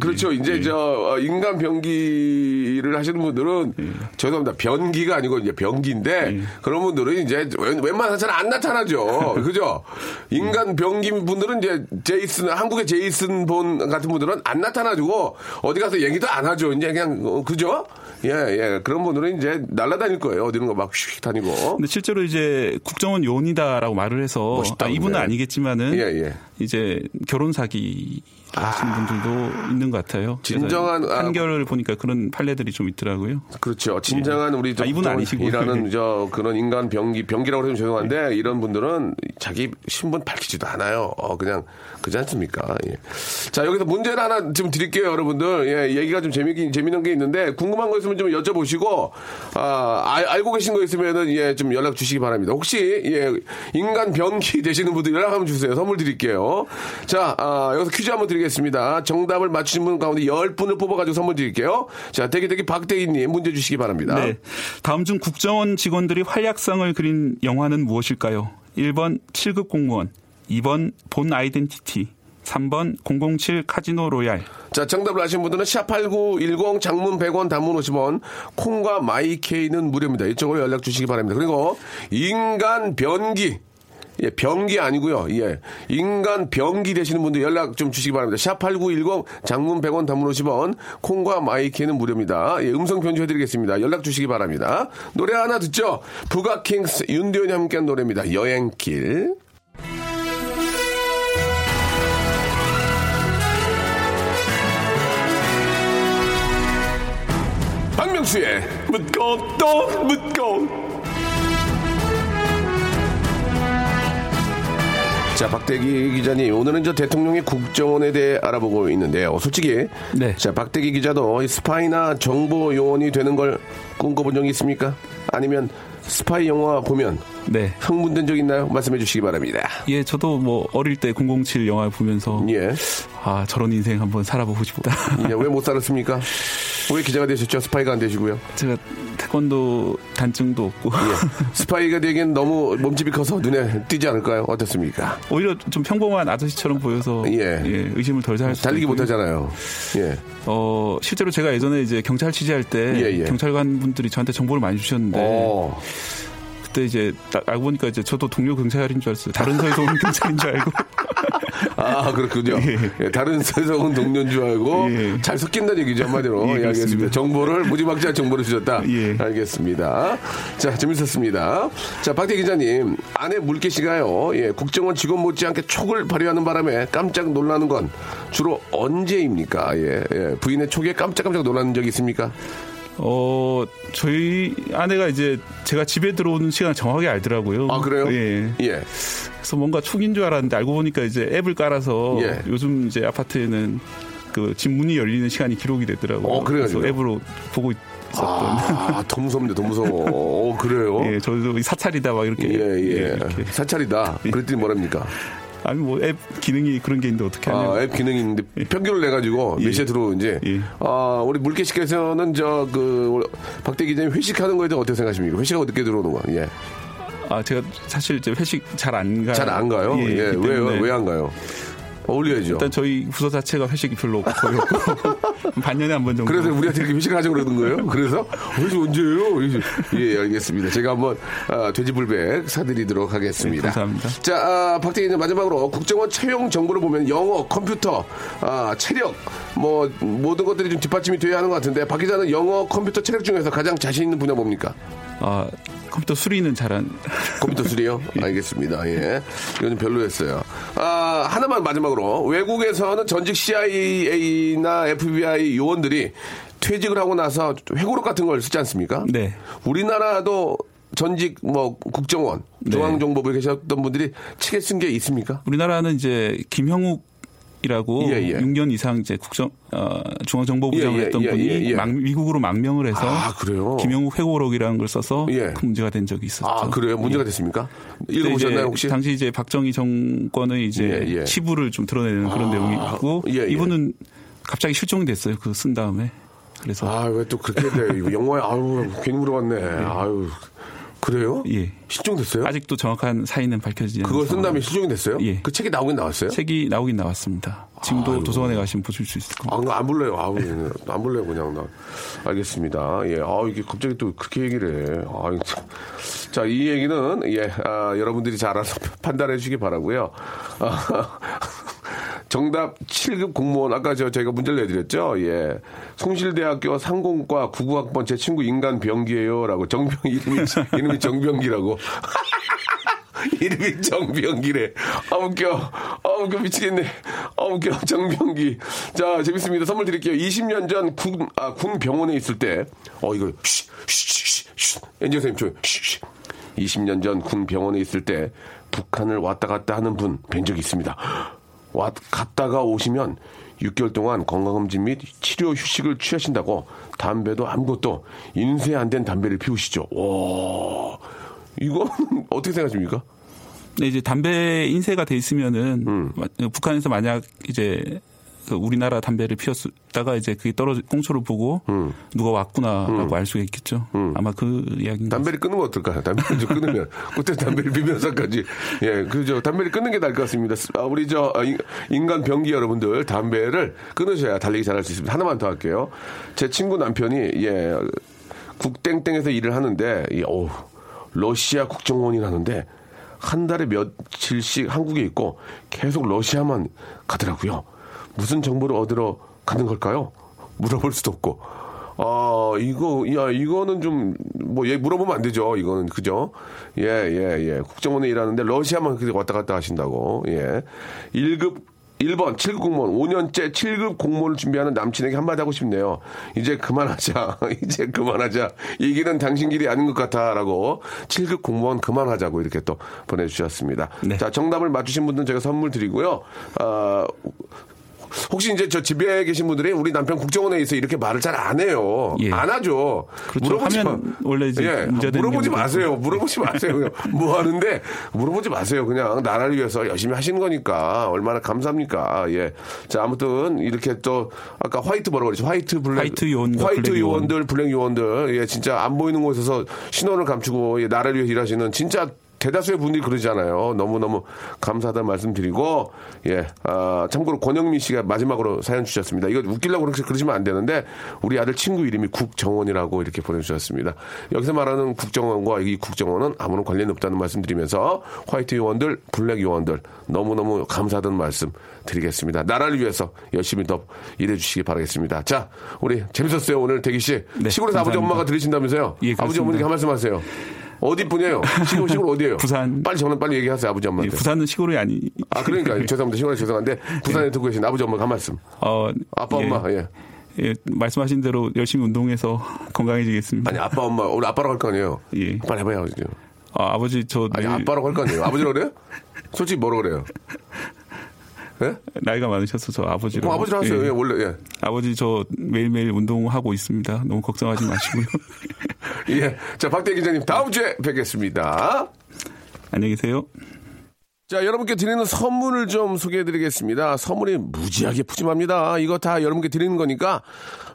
그렇죠. 이제 예. 저 인간 변기를 하시는 분들은 예. 죄송합니다. 변기가 아니고 이제 변기인데 예. 그런 분들은 이제 웬만한 사람 안 나타나죠. 그죠? 인간 변기 분들은 이제 제이슨 한국의 제이슨 본 같은 분들은 안 나타나지고 어디 가서 얘기도 안 하죠. 이제 그냥 그죠? 예, 예. 그런 분들은 이제 날아다닐 거예요. 어디론가 막 휙 다니고. 근데 실제로 이제 국정원 요원이다라고 말을 해서 멋있다, 아, 이분은 아니겠지만은 예, 예. 이제 결혼 사기 하시는 분들도 아, 있는 것 같아요. 진정한 판결을 아, 보니까 그런 판례들이 좀 있더라고요. 그렇죠. 진정한 예. 우리 아, 이분 아니시고라는 저 그런 인간 병기 병기라고 해서 죄송한데 예. 이런 분들은 자기 신분 밝히지도 않아요. 어, 그냥 그지 않습니까? 예. 자 여기서 문제를 하나 좀 드릴게요, 여러분들. 예, 얘기가 좀 재미긴 재미난 게 있는데 궁금한 거 있으면 좀 여쭤보시고 아, 알, 알고 계신 거 있으면은 예, 좀 연락 주시기 바랍니다. 혹시 예, 인간 병기 되시는 분들 연락 한번 주세요. 선물 드릴게요. 자 아, 여기서 퀴즈 한번 드릴게요. 겠습니다. 정답을 맞추신 분 가운데 십 분을 뽑아가지고 선물 드릴게요. 자, 대기대기 박대기님 문제 주시기 바랍니다. 네. 다음 중 국정원 직원들이 활약상을 그린 영화는 무엇일까요? 일 번 칠급 공무원, 이 번 본 아이덴티티, 삼 번 공공칠 카지노 로얄. 자, 정답을 아시는 분들은 샷팔구일공 장문 백 원 단문 오십 원 콩과 마이케이는 무료입니다. 이쪽으로 연락 주시기 바랍니다. 그리고 인간 변기 예, 병기 아니고요. 예. 인간 병기 되시는 분들 연락 좀 주시기 바랍니다. 샵팔구일공 장문 백 원 단문 오십 원 콩과 마이키는 무료입니다. 예, 음성 변조 해드리겠습니다. 연락 주시기 바랍니다. 노래 하나 듣죠. 부가킹스 윤도현이 함께한 노래입니다. 여행길. 박명수의 묻고 또 묻고. 자, 박대기 기자님, 오늘은 저 대통령의 국정원에 대해 알아보고 있는데요. 솔직히, 네. 자, 박대기 기자도 스파이나 정보 요원이 되는 걸 꿈꿔본 적이 있습니까? 아니면 스파이 영화 보면 네. 흥분된 적 있나요? 말씀해 주시기 바랍니다. 예, 저도 뭐 어릴 때 공공칠 영화 보면서 예. 아, 저런 인생 한번 살아보고 싶다. 예, 왜 못 살았습니까? 왜 기자가 되셨죠? 스파이가 안 되시고요. 제가 태권도 단증도 없고 예. 스파이가 되기엔 너무 몸집이 커서 눈에 띄지 않을까요? 어떻습니까? 오히려 좀 평범한 아저씨처럼 보여서 예, 예 의심을 덜 살 수. 달리기 못 하잖아요. 예. 어 실제로 제가 예전에 이제 경찰 취재할 때 예, 예. 경찰관 분들이 저한테 정보를 많이 주셨는데. 오. 그때 이제 알고 보니까 이제 저도 동료 경찰인 줄 알았어요. 다른 서에서 온 경찰인 줄 알고. 아 그렇군요. 예. 다른 서에서 온 동료인 줄 알고 예. 잘 섞인다는 얘기죠 한마디로. 예, 예, 알겠습니다. 정보를 무지막지한 정보를 주셨다. 예. 알겠습니다. 자 재밌었습니다. 자 박대 기자님 아내 물개씨가요. 예, 국정원 직원 못지않게 촉을 발휘하는 바람에 깜짝 놀라는 건 주로 언제입니까? 예, 예. 부인의 촉에 깜짝깜짝 놀라는 적이 있습니까? 어 저희 아내가 이제 제가 집에 들어오는 시간을 정확히 알더라고요. 아 그래요? 예. 예. 그래서 뭔가 촉인 줄 알았는데 알고 보니까 이제 앱을 깔아서 예. 요즘 이제 아파트에는 그 집 문이 열리는 시간이 기록이 되더라고요. 어 그래요. 그래서 앱으로 보고. 아, 더 무섭네, 더 무서워. 어 그래요? 예, 저도 사찰이다 막 이렇게. 예, 예. 예 이렇게. 사찰이다. 그랬더니 뭐랍니까? 아니 뭐 앱 기능이 그런 게 있는데 어떻게 하냐? 아, 앱 기능이 있는데 예. 평균을 내 가지고 몇 시에 예. 들어오는지. 예. 아 우리 물개 씨께서는 저 그 박대 기자님 회식하는 거에 대해 어떻게 생각하십니까? 회식 어떻게 들어오는 거야? 예. 아 제가 사실 이제 회식 잘 안 가요. 잘 안 가요? 예. 예. 왜 왜 안 가요? 어울려야죠. 일단 저희 부서 자체가 회식이 별로 거의 없고 반년에 한 번 정도. 그래서 우리한테 이렇게 회식을 하자고 그러는 거예요? 그래서? 회식 언제예요? 예, 알겠습니다. 제가 한번 아, 돼지불백 사드리도록 하겠습니다. 네, 감사합니다. 자, 아, 박대기님 마지막으로 국정원 채용 정보를 보면 영어, 컴퓨터, 아, 체력 뭐 모든 것들이 좀 뒷받침이 돼야 하는 것 같은데 박 기자는 영어, 컴퓨터, 체력 중에서 가장 자신 있는 분야 뭡니까? 아, 컴퓨터 수리는 잘한. 컴퓨터 수리요? 예. 알겠습니다. 예. 이건 별로였어요. 아, 하나만 마지막으로. 외국에서는 전직 씨아이에이나 에프비아이 요원들이 퇴직을 하고 나서 회고록 같은 걸 쓰지 않습니까? 네. 우리나라도 전직 뭐 국정원, 중앙정보부에 계셨던 분들이 책에 쓴 게 있습니까? 우리나라는 이제 김형욱 이라고 예, 예. 육 년 이상 이제 국정 어, 중앙정보부장을 예, 했던 예, 분이 예, 예. 막, 미국으로 망명을 해서 아, 김영욱 회고록이라는 걸 써서 예. 큰 문제가 된 적이 있었죠. 아 그래요? 문제가 예. 됐습니까? 읽어보셨나요 혹시? 당시 이제 박정희 정권의 이제 예, 예. 치부를 좀 드러내는 그런 아, 내용이 있고 예, 예. 이분은 갑자기 실종됐어요. 그거 쓴 다음에 그래서 아 왜 또 그렇게 돼? 이거 영화에 아유 괜히 물어봤네. 예. 아유. 그래요? 예. 실종됐어요? 아직도 정확한 사인은 밝혀지지 않습니다. 그걸 쓴 다음에 실종이 됐어요? 예. 그 책이 나오긴 나왔어요? 책이 나오긴 나왔습니다. 지금도 아유. 도서관에 가시면 보실 수 있을 겁니다. 아, 안 볼래요. 아우, 안 볼래요. 그냥 나. 알겠습니다. 예. 아, 이게 갑자기 또 그렇게 얘기를 해. 아, 자, 이 얘기는 예, 아, 여러분들이 잘 알아서 판단해 주시기 바라고요. 아, 정답 칠 급 공무원 아까 저 제가 문제를 내드렸죠. 예, 송실대학교 상공과 구십구 학번 제 친구 인간 병기예요라고 정병 이름이 이름이 정병기라고. 이름이 정병기래. 아 웃겨. 아 웃겨 미치겠네. 아 웃겨 정병기. 자 재밌습니다. 선물 드릴게요. 이십 년 전 군 아 군 병원에 있을 때 어 이거 쉬쉬쉬쉬 엔지오 선생님 저 쉬쉬. 이십 년 전 군 병원에 있을 때 북한을 왔다 갔다 하는 분 뵌 적이 있습니다. 왔 갔다가 오시면 육 개월 동안 건강검진 및 치료 휴식을 취하신다고 담배도 아무것도 인쇄 안 된 담배를 피우시죠. 오, 이건 어떻게 생각하십니까? 네, 이제 담배 인쇄가 돼 있으면은 음. 북한에서 만약 이제 그 우리나라 담배를 피웠다가 이제 그게 떨어진 꽁초를 보고 음. 누가 왔구나라고 음. 알 수가 있겠죠. 음. 아마 그 이야기인 담배를 끄는 거 어떨까요? 담배를 좀 끊으면 그때 담배를 피면서까지 예, 그저 담배를 끊는 게 나을 것 같습니다. 아, 우리 저 인간 병기 여러분들 담배를 끊으셔야 달리기 잘할 수 있습니다. 하나만 더 할게요. 제 친구 남편이 예 국땡땡에서 일을 하는데 예, 오 러시아 국정원이라는데 한 달에 며칠씩 한국에 있고 계속 러시아만 가더라고요. 무슨 정보를 얻으러 가는 걸까요? 물어볼 수도 없고. 아, 이거, 야, 이거는 좀, 뭐, 예, 물어보면 안 되죠. 이거는, 그죠? 예, 예, 예. 국정원에 일하는데 러시아만 왔다 갔다 하신다고. 예. 일 급, 일 번, 칠 급 공무원. 오 년째 칠 급 공무원을 준비하는 남친에게 한마디 하고 싶네요. 이제 그만하자. 이제 그만하자. 이 길은 당신 길이 아닌 것 같아. 라고. 칠 급 공무원 그만하자고 이렇게 또 보내주셨습니다. 네. 자, 정답을 맞추신 분들은 제가 선물 드리고요. 아, 혹시 이제 저 집에 계신 분들이 우리 남편 국정원에 있어 이렇게 말을 잘 안 해요. 예. 안 하죠. 그렇죠. 물어보지 하면 원래 이제 예. 물어보지 마세요. 물어보지 마세요. 뭐 하는데 물어보지 마세요. 그냥 나라를 위해서 열심히 하시는 거니까 얼마나 감사합니까. 예. 자, 아무튼 이렇게 또 아까 화이트 뭐라고 그랬죠? 화이트 블랙 화이트, 화이트 블랙 요원들, 요원. 블랙 요원들. 예, 진짜 안 보이는 곳에서 신원을 감추고 예, 나라를 위해서 일하시는 진짜 대다수의 분들이 그러잖아요. 너무너무 감사하다는 말씀드리고, 예, 아, 참고로 권영민 씨가 마지막으로 사연 주셨습니다. 이거 웃기려고 그렇게 그러시면 안 되는데, 우리 아들 친구 이름이 국정원이라고 이렇게 보내주셨습니다. 여기서 말하는 국정원과 이 국정원은 아무런 관련이 없다는 말씀드리면서, 화이트 요원들, 블랙 요원들, 너무너무 감사하다는 말씀 드리겠습니다. 나라를 위해서 열심히 더 일해주시기 바라겠습니다. 자, 우리 재밌었어요. 오늘 대기 씨. 네, 시골에서 감사합니다. 아버지 엄마가 들으신다면서요? 예, 아버지 어머니께 한 말씀 하세요. 어디 분이에요? 시골, 시골 어디예요? 부산. 빨리 저는 빨리 얘기하세요, 아버지 엄마한테. 예, 부산은 시골이 아니. 아, 그러니까. 죄송합니다. 시골에 죄송한데, 부산에 예. 듣고 계신 아버지 엄마가 한 말씀. 어, 아빠, 예. 엄마, 예. 예, 말씀하신 대로 열심히 운동해서 건강해지겠습니다. 아니, 아빠, 엄마, 오늘 아빠라고 할 거 아니에요? 예. 빨리 해봐요, 아버지. 아, 아버지, 저. 아니, 늘... 아빠라고 할 거 아니에요? 아버지라고 그래요? 솔직히 뭐라고 그래요? 예? 나이가 많으셔서 저 아버지로. 어, 아버지로 하세요. 예. 예, 원래, 예. 아버지, 저 매일매일 운동하고 있습니다. 너무 걱정하지 마시고요. 예. 자, 박대기 기자님, 다음 주에 뵙겠습니다. 안녕히 계세요. 자, 여러분께 드리는 선물을 좀 소개해드리겠습니다. 선물이 무지하게 푸짐합니다. 이거 다 여러분께 드리는 거니까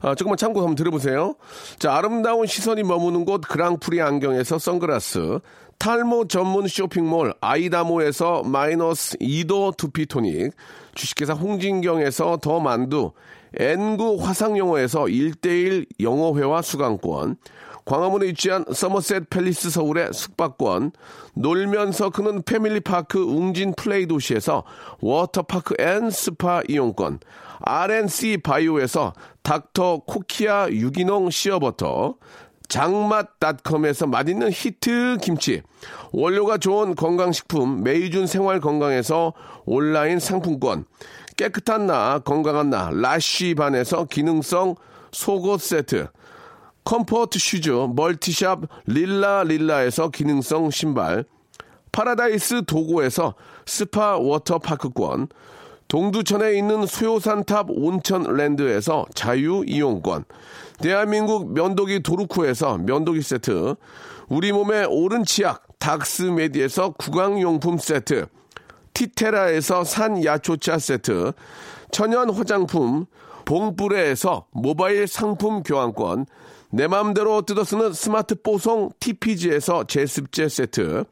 아, 조금만 참고 한번 들어보세요. 자, 아름다운 시선이 머무는 곳 그랑프리 안경에서 선글라스, 탈모 전문 쇼핑몰 아이다모에서 마이너스 이 도 투피토닉, 주식회사 홍진경에서 더 만두, 엔 나인 화상영어에서 일 대일 영어회화 수강권, 광화문에 위치한 서머셋 팰리스 서울의 숙박권, 놀면서 크는 패밀리파크 웅진플레이 도시에서 워터파크 앤 스파 이용권, 알 앤 씨 바이오에서 닥터 코키아 유기농 시어버터, 장맛닷컴에서 맛있는 히트 김치, 원료가 좋은 건강식품 메이준 생활건강에서 온라인 상품권, 깨끗한 나 건강한 나 라쉬반에서 기능성 속옷 세트, 컴포트 슈즈 멀티샵 릴라릴라에서 기능성 신발, 파라다이스 도고에서 스파 워터파크권, 동두천에 있는 수요산탑 온천랜드에서 자유이용권, 대한민국 면도기 도루코에서 면도기 세트, 우리 몸의 오른 치약 닥스메디에서 구강용품 세트, 티테라에서 산야초차 세트, 천연 화장품 봉뿌레에서 모바일 상품 교환권, 내 마음대로 뜯어쓰는 스마트 뽀송 티피지에서 제습제 세트,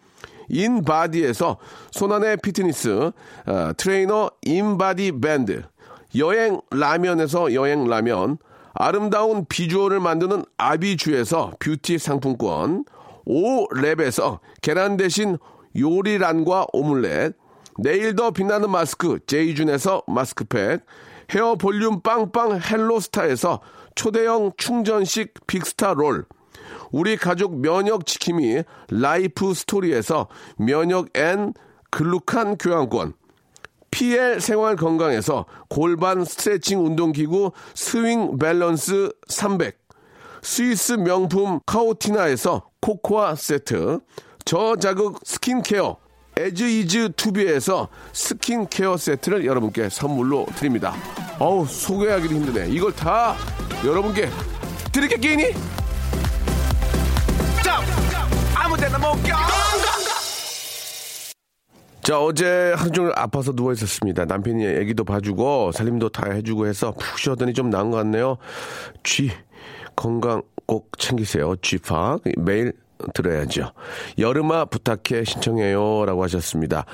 인바디에서 손안의 피트니스 어, 트레이너 인바디 밴드, 여행 라면에서 여행 라면, 아름다운 비주얼을 만드는 아비주에서 뷰티 상품권, 오랩에서 계란 대신 요리란과 오믈렛, 내일 더 빛나는 마스크 제이준에서 마스크팩, 헤어 볼륨 빵빵 헬로스타에서 초대형 충전식 빅스타 롤, 우리 가족 면역지킴이 라이프 스토리에서 면역 앤 글루칸 교환권, 피엘 생활 건강에서 골반 스트레칭 운동기구 스윙 밸런스 삼백, 스위스 명품 카오티나에서 코코아 세트, 저자극 스킨케어 에즈 이즈 투비에서 스킨케어 세트를 여러분께 선물로 드립니다. 어우, 소개하기도 힘드네. 이걸 다 여러분께 드릴 게 끼니? 아무데나 못 껴. 자, 어제 하루 종일 아파서 누워 있었습니다. 남편이 애기도 봐주고 살림도 다 해주고 해서 푹 쉬었더니 좀 나은 것 같네요. 쥐 건강 꼭 챙기세요. 쥐팍 매일 들어야죠. 여름아 부탁해 신청해요라고 하셨습니다.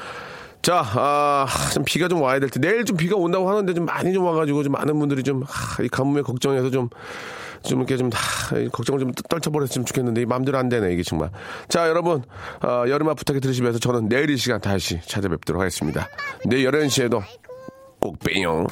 자, 아, 좀 비가 좀 와야 될 텐데. 내일 좀 비가 온다고 하는데 좀 많이 좀 와가지고 좀 많은 분들이 좀, 아, 이 가뭄에 걱정해서 좀, 좀 이렇게 좀, 아, 걱정을 좀 떨쳐버렸으면 좋겠는데, 이 마음대로 안 되네, 이게 정말. 자, 여러분, 어, 여름아 부탁해 들으시면서 저는 내일 이 시간 다시 찾아뵙도록 하겠습니다. 내일 열한 시에도 꼭 빼요.